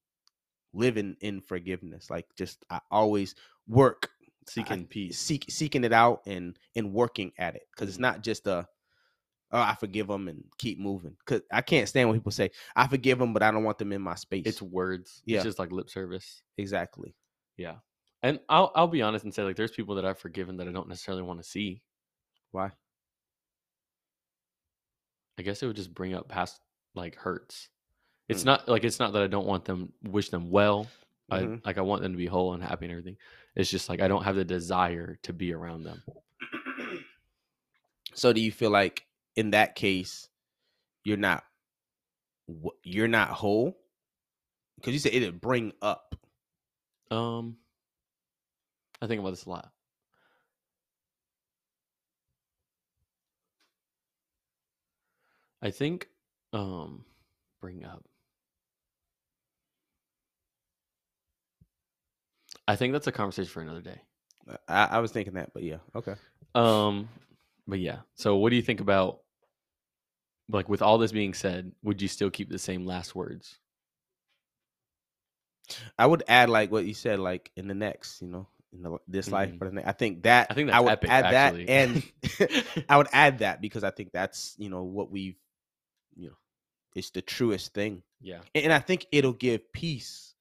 in forgiveness, like just I always work seeking peace, seeking it out and working at it, because it's not just I forgive them and keep moving. Because I can't stand when people say I forgive them, but I don't want them in my space. It's words. Yeah. It's just like lip service. Exactly. Yeah. And I'll be honest and say, like, there's people that I've forgiven that I don't necessarily want to see. Why? I guess it would just bring up past like hurts. It's not like, it's not that I don't want them, wish them well. Mm-hmm. I want them to be whole and happy and everything. It's just like, I don't have the desire to be around them. So do you feel like in that case, you're not whole? Cause you said it'd bring up. I think about this a lot. I think, bring up. I think that's a conversation for another day. I was thinking that, but yeah. Okay. But yeah. So what do you think about, like, with all this being said, would you still keep the same last words? I would add like what you said, like in the next, this mm-hmm. life, but I think that I would epic, add actually. That and I would add that because I think that's, what we've, it's the truest thing. Yeah. And I think it'll give peace.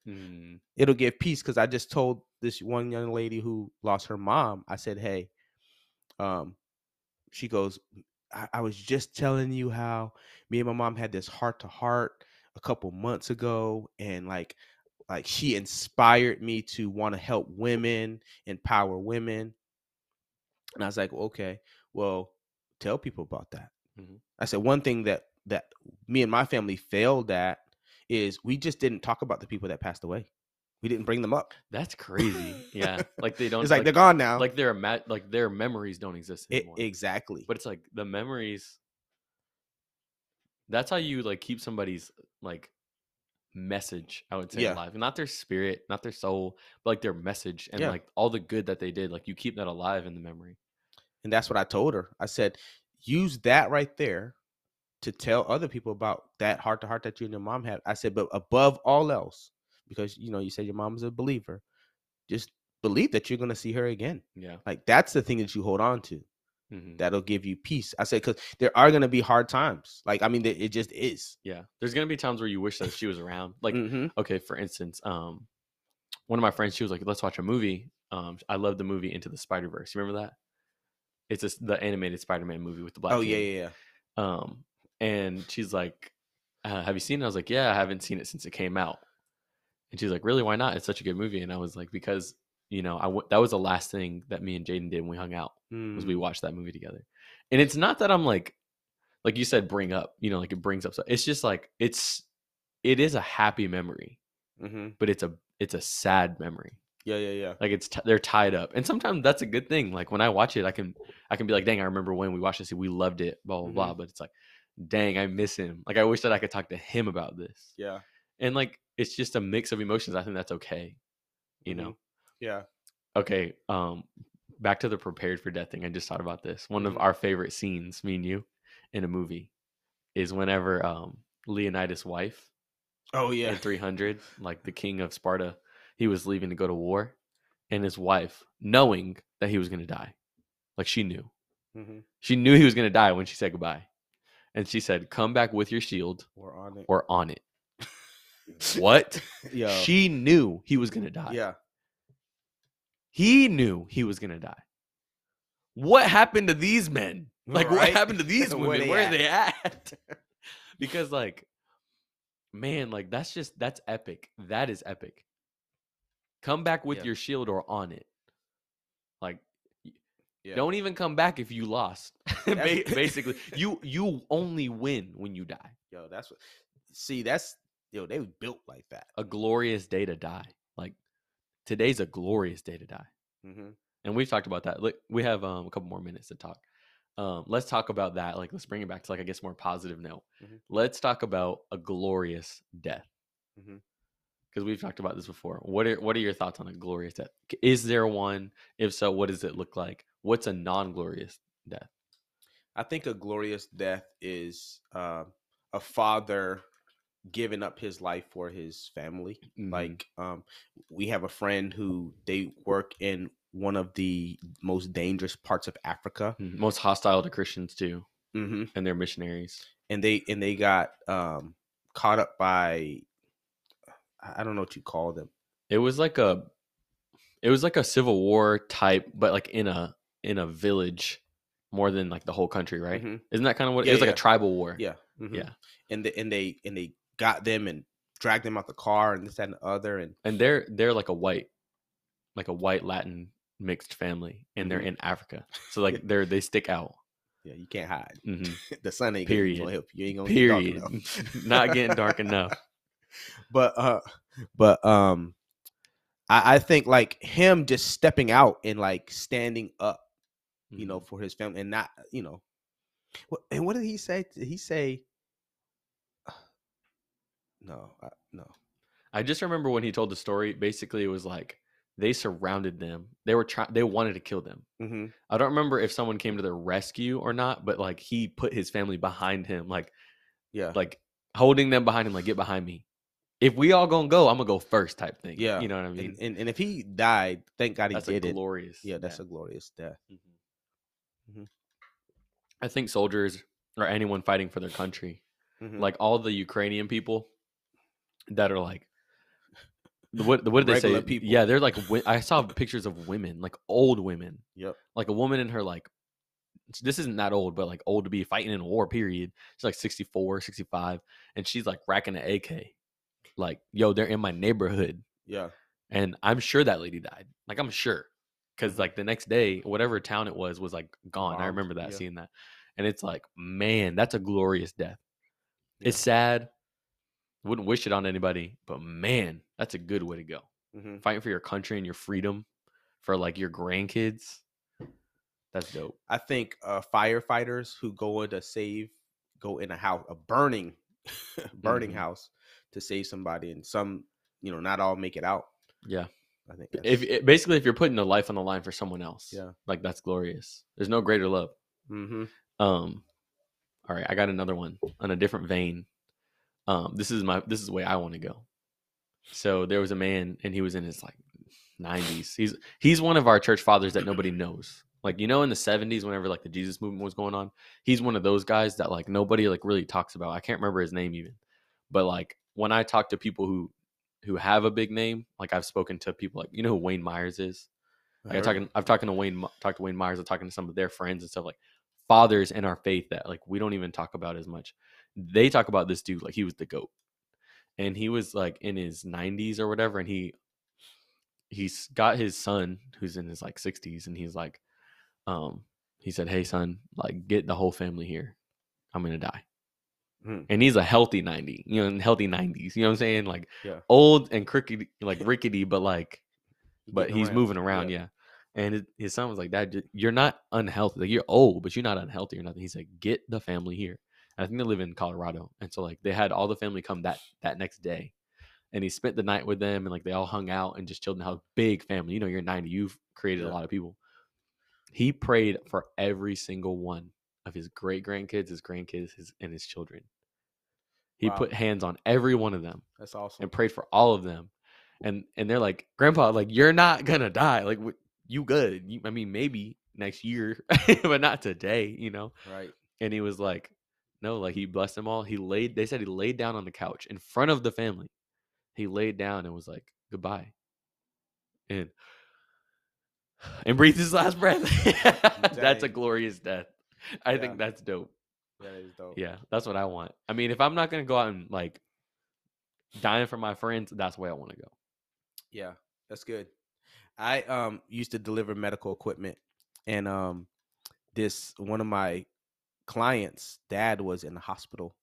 It'll give peace, because I just told this one young lady who lost her mom, I said, hey, she goes, I was just telling you how me and my mom had this heart to heart a couple months ago. And like she inspired me to want to help women, empower women. And I was like, okay, well, tell people about that. Mm-hmm. I said, one thing that me and my family failed at is we just didn't talk about the people that passed away. We didn't bring them up. That's crazy. Yeah. Like they don't, it's like they're gone now. Like their memories don't exist anymore. Exactly. But it's like the memories, that's how you like keep somebody's like message, I would say, alive. And not their spirit, not their soul, but like their message and like all the good that they did. Like you keep that alive in the memory. And that's what I told her. I said, use that right there to tell other people about that heart to heart that you and your mom had. I said, but above all else, because you said your mom is a believer, just believe that you're going to see her again. Yeah. Like that's the thing that you hold on to. Mm-hmm. That'll give you peace. I said, because there are going to be hard times. Like, I mean, it just is. Yeah. There's going to be times where you wish that she was around. Like, mm-hmm. Okay, for instance, one of my friends, she was like, let's watch a movie. I love the movie Into the Spider-Verse. You remember that? It's just the animated Spider-Man movie with the black kid. Yeah. And she's like, have you seen it? I was like, yeah, I haven't seen it since it came out. And she's like, really? Why not? It's such a good movie. And I was like, because, you know, that was the last thing that me and Jaden did when we hung out, was we watched that movie together. And it's not that I'm like you said, bring up, you know, like it brings up stuff. It's just like, it is a happy memory, but it's a sad memory. Yeah. Like they're tied up. And sometimes that's a good thing. Like when I watch it, I can be like, dang, I remember when we watched this, we loved it, blah, blah, blah. But it's like, dang, I miss him. Like I wish that I could talk to him about this. Yeah. And like, it's just a mix of emotions. I think that's okay. You know? Yeah. Okay. Back to the prepared for death thing. I just thought about this. One of our favorite scenes, me and you, in a movie is whenever Leonidas' wife. Oh, yeah. In 300, like the king of Sparta, he was leaving to go to war. And his wife, knowing that he was going to die, like she knew. She knew he was going to die when she said goodbye. And she said, come back with your shield or on it. What? Yo. She knew he was going to die. Yeah. He knew he was going to die. What happened to these men? Like, right? What happened to these women? Where are they at? Because, like, man, like, that's epic. That is epic. Come back with your shield or on it. Like, don't even come back if you lost. Basically, you only win when you die. Yo, they were built like that. A glorious day to die. Like today's a glorious day to die. And we've talked about that. Look, we have a couple more minutes to talk. Let's talk about that. Like, let's bring it back to, like, I guess, more positive note. Let's talk about a glorious death. Because we've talked about this before. What are your thoughts on a glorious death? Is there one? If so, what does it look like? What's a non-glorious death? I think a glorious death is a father giving up his life for his family. Like, we have a friend who they work in one of the most dangerous parts of Africa, most hostile to Christians too, and they're missionaries. And they got caught up by, I don't know what you call them. It was like a civil war type, but like in a village, more than like the whole country, right? Isn't that kind of what it was like a tribal war? Yeah, yeah. And they got them and dragged them out the car and this, that, and the other, and they're like a white Latin mixed family, and they're in Africa, so like they stick out. Yeah, you can't hide. The sun ain't gonna help you. You ain't gonna get dark enough. Not getting dark enough. But I think like him just stepping out and like standing up, you know, for his family and not, you know. And what did he say? Did he say? No. I just remember when he told the story. Basically, it was like they surrounded them. They wanted to kill them. I don't remember if someone came to their rescue or not, but like he put his family behind him, like like holding them behind him, like, get behind me. If we all gonna go, I'm gonna go first, type thing. Yeah, you know what I mean. And if he died, thank God he did it. Glorious. Yeah, that's a glorious death. I think soldiers or anyone fighting for their country, like all the Ukrainian people that are like, what did they say? People. Yeah, they're like, I saw pictures of women, like old women. Yep. Like a woman in her, like, this isn't that old, but like old to be fighting in a war, period. She's like 64, 65, and she's like racking an AK. Like, yo, they're in my neighborhood. Yeah. And I'm sure that lady died. Like, I'm sure. Because like the next day, whatever town it was like gone. Wow. I remember that, seeing that. And it's like, man, that's a glorious death. Yeah. It's sad. Wouldn't wish it on anybody. But man, that's a good way to go. Fighting for your country and your freedom, for like your grandkids. That's dope. I think firefighters who go in a house, a burning house, to save somebody, and some, you know, not all make it out. Yeah. I think if you're putting a life on the line for someone else, yeah, like that's glorious. There's no greater love. All right, I got another one on a different vein. This is the way I want to go. So there was a man, and he was in his like 90s. He's one of our church fathers that nobody knows. Like, you know, in the 70s, whenever like the Jesus movement was going on, he's one of those guys that like nobody like really talks about. I can't remember his name even, but like when I talk to people who who have a big name. Like I've spoken to people like, you know who Wayne Myers is? Like I've talked to Wayne Myers. I'm talking to some of their friends and stuff, like fathers in our faith that like we don't even talk about as much. They talk about this dude like he was the GOAT, and he was like in his 90s or whatever, and he's got his son who's in his like 60s, and he's like, he said, "Hey son, like get the whole family here. I'm gonna die." And he's a healthy 90, you know, in healthy 90s, you know what I'm saying? Like old and crickety, like rickety, but like, but he's moving around. Yeah. And his son was like, "Dad, you're not unhealthy. Like, you're old, but you're not unhealthy or nothing." He's like, "Get the family here." And I think they live in Colorado. And so like they had all the family come that next day, and he spent the night with them, and like they all hung out and just chilled in the house. Big family, you know, you're 90, you've created a lot of people. He prayed for every single one of his great grandkids, his grandkids, and his children. He put hands on every one of them. That's awesome. And prayed for all of them. And they're like, "Grandpa, like you're not gonna die. Like you good. I mean, maybe next year, but not today, you know?" Right. And he was like, no, like he blessed them all. They said he laid down on the couch in front of the family. He laid down and was like, "Goodbye." And breathed his last breath. That's a glorious death. I think that's dope. That is dope. Yeah, that's what I want. I mean, if I'm not going to go out and like dying for my friends, that's where I want to go. Yeah, that's good. I used to deliver medical equipment, and this one of my clients' dad was in the hospital,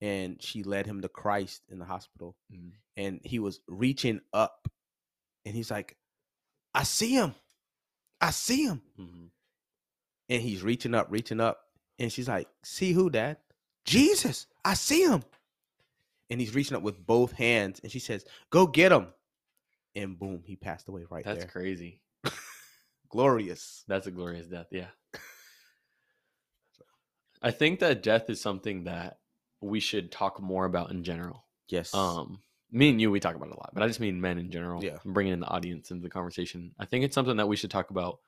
and she led him to Christ in the hospital. Mm-hmm. And he was reaching up, and he's like, "I see him. I see him." Mm-hmm. And he's reaching up. And she's like, "See who, Dad?" "Jesus, I see him." And he's reaching up with both hands. And she says, "Go get him." And boom, he passed away right there. That's crazy. Glorious. That's a glorious death. Yeah. I think that death is something that we should talk more about in general. Yes. Me and you, we talk about it a lot, but I just mean men in general. Yeah. I'm bringing in the audience into the conversation. I think it's something that we should talk about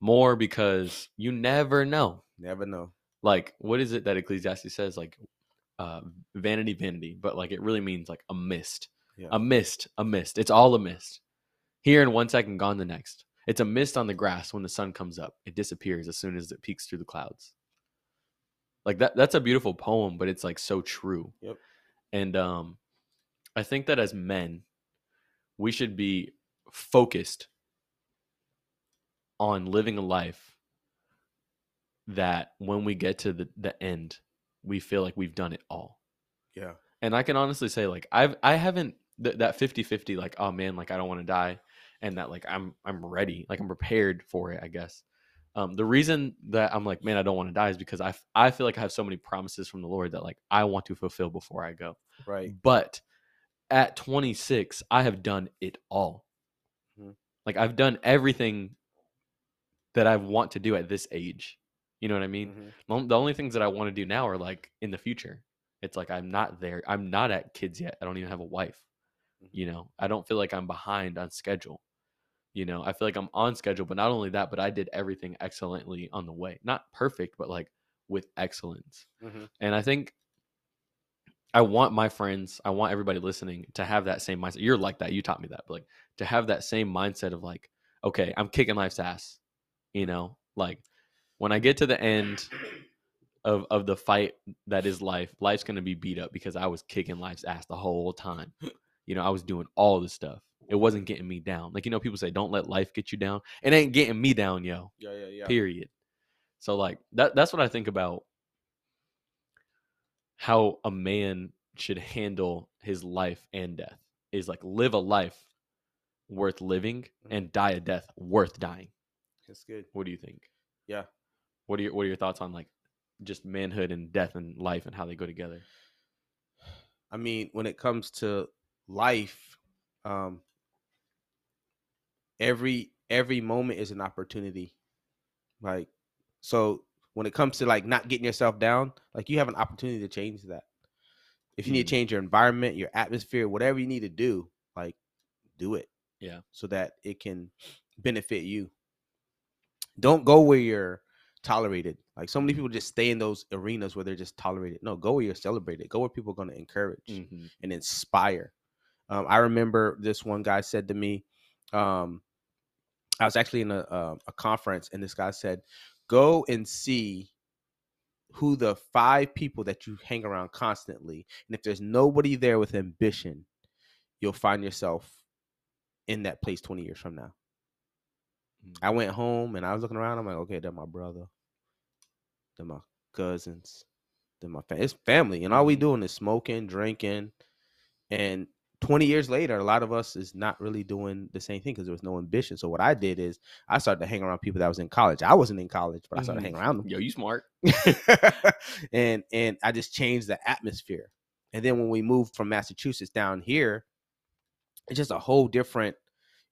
more, because you never know. Never know. Like, what is it that Ecclesiastes says? Like, vanity, vanity. But like, it really means like a mist. Yeah. A mist. It's all a mist. Here in one second, gone the next. It's a mist on the grass when the sun comes up. It disappears as soon as it peeks through the clouds. Like that's a beautiful poem, but it's like so true. Yep. And I think that as men, we should be focused on living a life that when we get to the end, we feel like we've done it all. Yeah. And I can honestly say, like, I haven't that 50-50, like, oh man, like I don't want to die, and that like I'm ready, like I'm prepared for it, I guess. The reason that I'm like, man, I don't want to die is because I feel like I have so many promises from the Lord that like I want to fulfill before I go. Right. But at 26, I have done it all. Mm-hmm. Like I've done everything that I want to do at this age. You know what I mean? Mm-hmm. The only things that I want to do now are like in the future. It's like, I'm not there. I'm not at kids yet. I don't even have a wife. You know, I don't feel like I'm behind on schedule. You know, I feel like I'm on schedule, but not only that, but I did everything excellently on the way. Not perfect, but like with excellence. Mm-hmm. And I think I want my friends, I want everybody listening to have that same mindset. You're like that. You taught me that. But like to have that same mindset of like, okay, I'm kicking life's ass. You know, like when I get to the end of the fight that is life, life's going to be beat up because I was kicking life's ass the whole time. You know, I was doing all this stuff. It wasn't getting me down. Like, you know, people say, don't let life get you down. It ain't getting me down, yo. Yeah. Period. So like that's what I think about how a man should handle his life and death is like live a life worth living and die a death worth dying. That's good. What do you think? Yeah. What are your thoughts on like just manhood and death and life and how they go together? I mean, when it comes to life, every moment is an opportunity. Like, so when it comes to like not getting yourself down, like you have an opportunity to change that. If you need to change your environment, your atmosphere, whatever you need to do, like do it. Yeah. So that it can benefit you. Don't go where you're tolerated. Like so many people just stay in those arenas where they're just tolerated. No, go where you're celebrated. Go where people are going to encourage and inspire. I remember this one guy said to me, I was actually in a conference, and this guy said, go and see who the 5 people that you hang around constantly. And if there's nobody there with ambition, you'll find yourself in that place 20 years from now. Mm-hmm. I went home and I was looking around. I'm like, okay, they're my brother. They're my cousins. They're my family. It's family. And all we doing is smoking, drinking. And 20 years later, a lot of us is not really doing the same thing because there was no ambition. So what I did is I started to hang around people that was in college. I wasn't in college, but I started hanging around them. Yo, you smart. And I just changed the atmosphere. And then when we moved from Massachusetts down here, it's just a whole different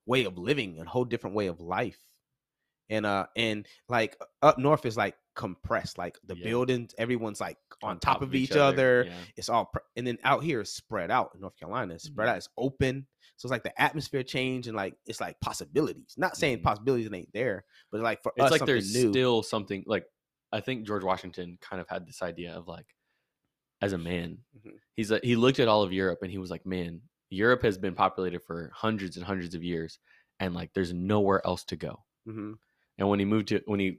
way of living, a whole different way of life. And like up north is like compressed, like the buildings, everyone's like on top of each other. Yeah. It's all, and then out here it's spread out in North Carolina, it's spread out, it's open. So it's like the atmosphere change and like, it's like possibilities, not saying possibilities ain't there, but like for us, it's like there's still something like, I think George Washington kind of had this idea of like, as a man, he's like, he looked at all of Europe and he was like, man, Europe has been populated for hundreds and hundreds of years. And like, there's nowhere else to go. Mm-hmm. And when he moved to, when he,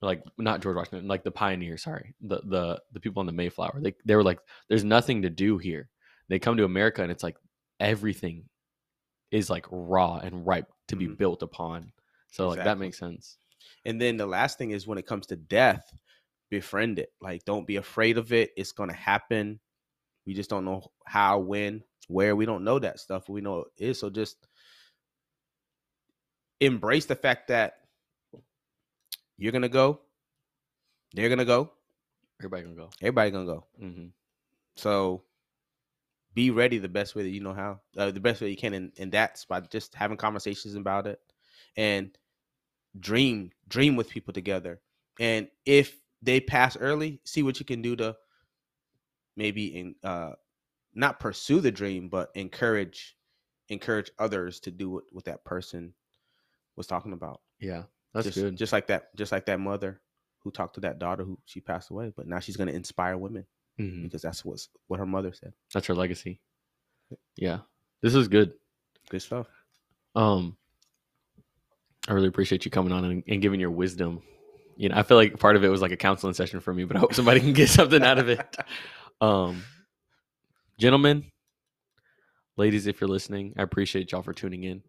like, not George Washington, like the pioneers, the people on the Mayflower, they were like, there's nothing to do here. They come to America and it's like everything is like raw and ripe to be built upon. So like that makes sense. And then the last thing is when it comes to death, befriend it. Like, don't be afraid of it. It's going to happen. We just don't know how, when, where. We don't know that stuff. We know it is. So just embrace the fact that you're going to go. They're going to go. Everybody going to go. Everybody going to go. Mm-hmm. So be ready the best way that you know how, the best way you can. And that's by just having conversations about it and dream with people together. And if they pass early, see what you can do to maybe not pursue the dream, but encourage others to do what that person was talking about. Yeah. That's good. Just like that mother who talked to that daughter who she passed away, but now she's going to inspire women because that's what her mother said. That's her legacy. Yeah. This is good. Good stuff. I really appreciate you coming on and giving your wisdom. You know, I feel like part of it was like a counseling session for me, but I hope somebody can get something out of it. Gentlemen, ladies, if you're listening, I appreciate y'all for tuning in.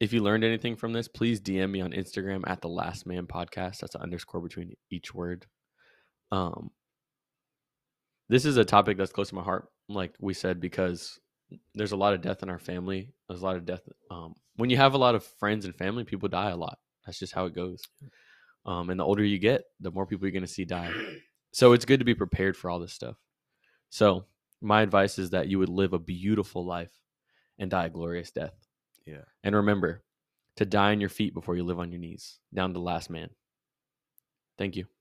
If you learned anything from this, please DM me on Instagram at The Last Man Podcast. That's an underscore between each word. This is a topic that's close to my heart, like we said, because there's a lot of death in our family. There's a lot of death. When you have a lot of friends and family, people die a lot. That's just how it goes. And the older you get, the more people you're going to see die. So it's good to be prepared for all this stuff. So my advice is that you would live a beautiful life and die a glorious death. Yeah. And remember to die on your feet before you live on your knees. Down to the last man. Thank you.